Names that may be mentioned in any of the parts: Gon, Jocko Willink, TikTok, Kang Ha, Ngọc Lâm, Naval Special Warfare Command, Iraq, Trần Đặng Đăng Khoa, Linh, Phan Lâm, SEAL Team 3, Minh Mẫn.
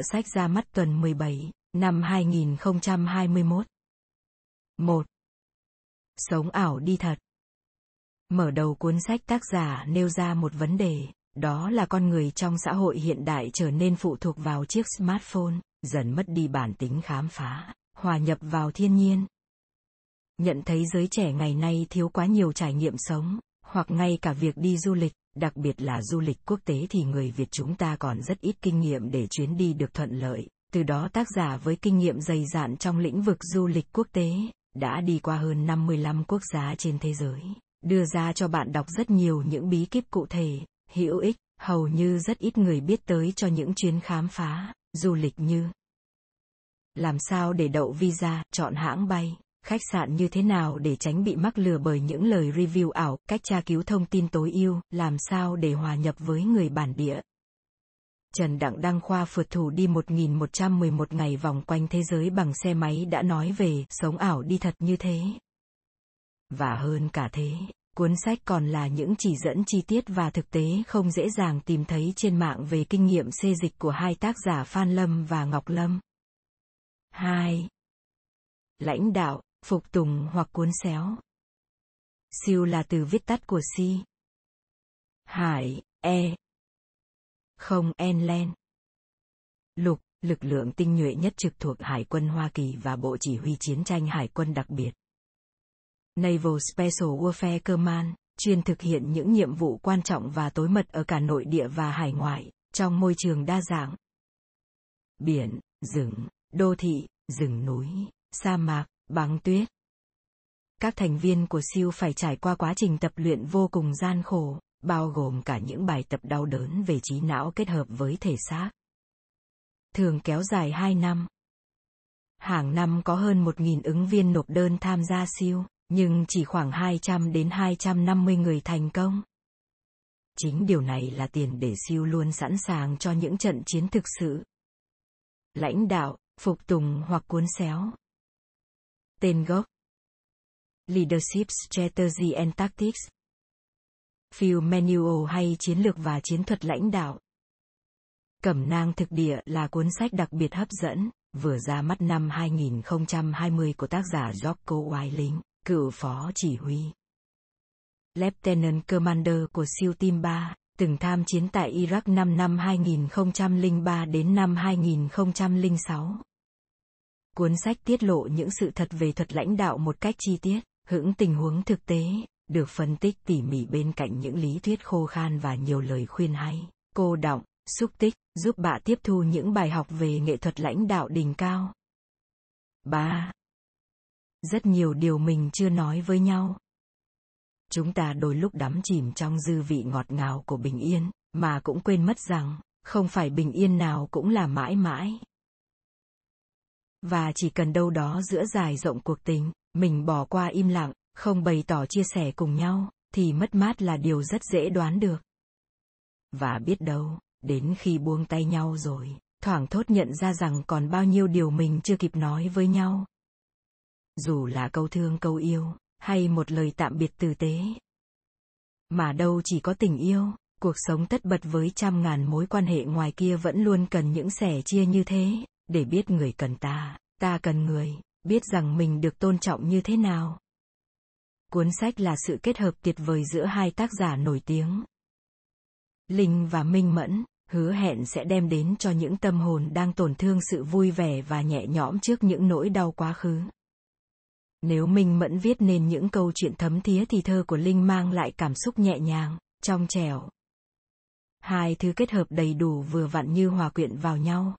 tựa sách ra mắt tuần 17, năm 2021. 1. Sống ảo đi thật. Mở đầu cuốn sách, tác giả nêu ra một vấn đề, đó là con người trong xã hội hiện đại trở nên phụ thuộc vào chiếc smartphone, dần mất đi bản tính khám phá, hòa nhập vào thiên nhiên. Nhận thấy giới trẻ ngày nay thiếu quá nhiều trải nghiệm sống, hoặc ngay cả việc đi du lịch, đặc biệt là du lịch quốc tế thì người Việt chúng ta còn rất ít kinh nghiệm để chuyến đi được thuận lợi, từ đó tác giả với kinh nghiệm dày dạn trong lĩnh vực du lịch quốc tế, đã đi qua hơn 55 quốc gia trên thế giới, đưa ra cho bạn đọc rất nhiều những bí kíp cụ thể, hữu ích, hầu như rất ít người biết tới cho những chuyến khám phá, du lịch như làm sao để đậu visa, chọn hãng bay, khách sạn như thế nào để tránh bị mắc lừa bởi những lời review ảo, cách tra cứu thông tin tối ưu, làm sao để hòa nhập với người bản địa. Trần Đặng Đăng Khoa phượt thủ đi 1.111 ngày vòng quanh thế giới bằng xe máy đã nói về sống ảo đi thật như thế. Và hơn cả thế, cuốn sách còn là những chỉ dẫn chi tiết và thực tế không dễ dàng tìm thấy trên mạng về kinh nghiệm xê dịch của hai tác giả Phan Lâm và Ngọc Lâm. 2. Lãnh đạo, phục tùng hoặc cuốn xéo. SEAL là từ viết tắt của Sea, Hải, Air, Không, Land. Lục, lực lượng tinh nhuệ nhất trực thuộc Hải quân Hoa Kỳ và Bộ Chỉ huy Chiến tranh Hải quân đặc biệt. Naval Special Warfare Command, chuyên thực hiện những nhiệm vụ quan trọng và tối mật ở cả nội địa và hải ngoại, trong môi trường đa dạng. Biển, rừng, đô thị, rừng núi, sa mạc, băng tuyết. Các thành viên của SEAL phải trải qua quá trình tập luyện vô cùng gian khổ, bao gồm cả những bài tập đau đớn về trí não kết hợp với thể xác. Thường kéo dài 2 năm. Hàng năm có hơn 1.000 ứng viên nộp đơn tham gia SEAL, nhưng chỉ khoảng 200 đến 250 người thành công. Chính điều này là tiền để SEAL luôn sẵn sàng cho những trận chiến thực sự. Lãnh đạo, phục tùng hoặc cuốn xéo. Tên gốc: Leadership Strategy and Tactics, Field Manual hay Chiến lược và Chiến thuật lãnh đạo. Cẩm nang thực địa là cuốn sách đặc biệt hấp dẫn, vừa ra mắt năm 2020 của tác giả Jocko Willink, cựu phó chỉ huy Lieutenant Commander của SEAL Team 3, từng tham chiến tại Iraq năm 2003 đến năm 2006. Cuốn sách tiết lộ những sự thật về thuật lãnh đạo một cách chi tiết, hững tình huống thực tế, được phân tích tỉ mỉ bên cạnh những lý thuyết khô khan và nhiều lời khuyên hay, cô đọng, xúc tích, giúp bạn tiếp thu những bài học về nghệ thuật lãnh đạo đỉnh cao. 3. Rất nhiều điều mình chưa nói với nhau. Chúng ta đôi lúc đắm chìm trong dư vị ngọt ngào của bình yên, mà cũng quên mất rằng, không phải bình yên nào cũng là mãi mãi. Và chỉ cần đâu đó giữa dài rộng cuộc tình, mình bỏ qua im lặng, không bày tỏ chia sẻ cùng nhau, thì mất mát là điều rất dễ đoán được. Và biết đâu, đến khi buông tay nhau rồi, thoảng thốt nhận ra rằng còn bao nhiêu điều mình chưa kịp nói với nhau. Dù là câu thương câu yêu, hay một lời tạm biệt tử tế. Mà đâu chỉ có tình yêu, cuộc sống tất bật với trăm ngàn mối quan hệ ngoài kia vẫn luôn cần những sẻ chia như thế, để biết người cần ta, ta cần người, biết rằng mình được tôn trọng như thế nào. Cuốn sách là sự kết hợp tuyệt vời giữa hai tác giả nổi tiếng, Linh và Minh Mẫn, hứa hẹn sẽ đem đến cho những tâm hồn đang tổn thương sự vui vẻ và nhẹ nhõm trước những nỗi đau quá khứ. Nếu Minh Mẫn viết nên những câu chuyện thấm thía thì thơ của Linh mang lại cảm xúc nhẹ nhàng, trong trẻo. Hai thứ kết hợp đầy đủ vừa vặn như hòa quyện vào nhau.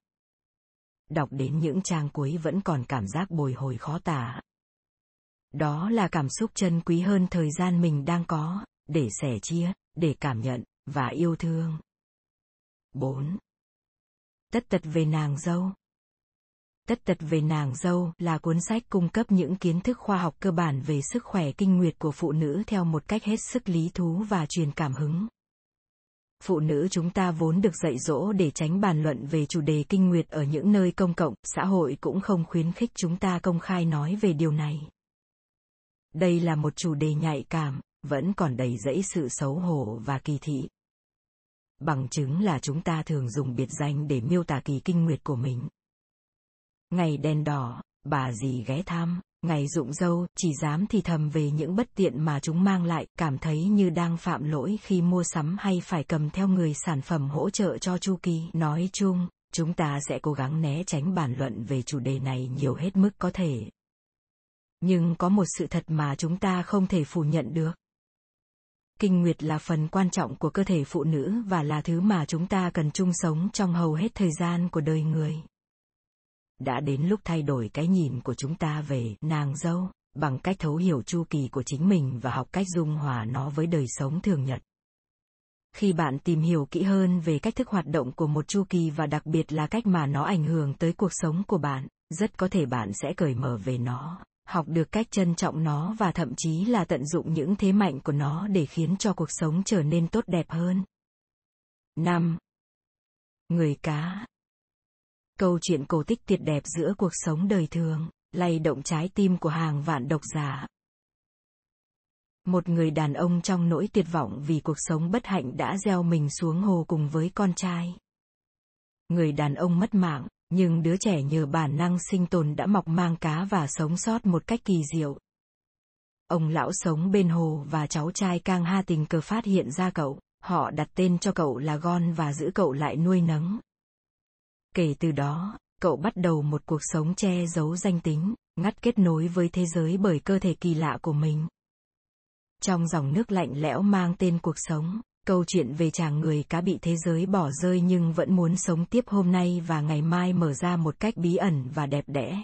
Đọc đến những trang cuối vẫn còn cảm giác bồi hồi khó tả. Đó là cảm xúc chân quý hơn thời gian mình đang có, để sẻ chia, để cảm nhận, và yêu thương. 4. Tất tật về nàng dâu. Tất tật về nàng dâu là cuốn sách cung cấp những kiến thức khoa học cơ bản về sức khỏe kinh nguyệt của phụ nữ theo một cách hết sức lý thú và truyền cảm hứng. Phụ nữ chúng ta vốn được dạy dỗ để tránh bàn luận về chủ đề kinh nguyệt ở những nơi công cộng, xã hội cũng không khuyến khích chúng ta công khai nói về điều này. Đây là một chủ đề nhạy cảm, vẫn còn đầy rẫy sự xấu hổ và kỳ thị. Bằng chứng là chúng ta thường dùng biệt danh để miêu tả kỳ kinh nguyệt của mình. Ngày đèn đỏ, bà dì ghé thăm, ngày rụng râu, chỉ dám thì thầm về những bất tiện mà chúng mang lại, cảm thấy như đang phạm lỗi khi mua sắm hay phải cầm theo người sản phẩm hỗ trợ cho chu kỳ. Nói chung, chúng ta sẽ cố gắng né tránh bàn luận về chủ đề này nhiều hết mức có thể. Nhưng có một sự thật mà chúng ta không thể phủ nhận được. Kinh nguyệt là phần quan trọng của cơ thể phụ nữ và là thứ mà chúng ta cần chung sống trong hầu hết thời gian của đời người. Đã đến lúc thay đổi cái nhìn của chúng ta về nàng dâu, bằng cách thấu hiểu chu kỳ của chính mình và học cách dung hòa nó với đời sống thường nhật. Khi bạn tìm hiểu kỹ hơn về cách thức hoạt động của một chu kỳ và đặc biệt là cách mà nó ảnh hưởng tới cuộc sống của bạn, rất có thể bạn sẽ cởi mở về nó, học được cách trân trọng nó và thậm chí là tận dụng những thế mạnh của nó để khiến cho cuộc sống trở nên tốt đẹp hơn. 5. Người cá. Câu chuyện cổ tích tuyệt đẹp giữa cuộc sống đời thường, lay động trái tim của hàng vạn độc giả. Một người đàn ông trong nỗi tuyệt vọng vì cuộc sống bất hạnh đã gieo mình xuống hồ cùng với con trai. Người đàn ông mất mạng, nhưng đứa trẻ nhờ bản năng sinh tồn đã mọc mang cá và sống sót một cách kỳ diệu. Ông lão sống bên hồ và cháu trai Kang Ha tình cờ phát hiện ra cậu, họ đặt tên cho cậu là Gon và giữ cậu lại nuôi nấng. Kể từ đó, cậu bắt đầu một cuộc sống che giấu danh tính, ngắt kết nối với thế giới bởi cơ thể kỳ lạ của mình. Trong dòng nước lạnh lẽo mang tên cuộc sống, câu chuyện về chàng người cá bị thế giới bỏ rơi nhưng vẫn muốn sống tiếp hôm nay và ngày mai mở ra một cách bí ẩn và đẹp đẽ.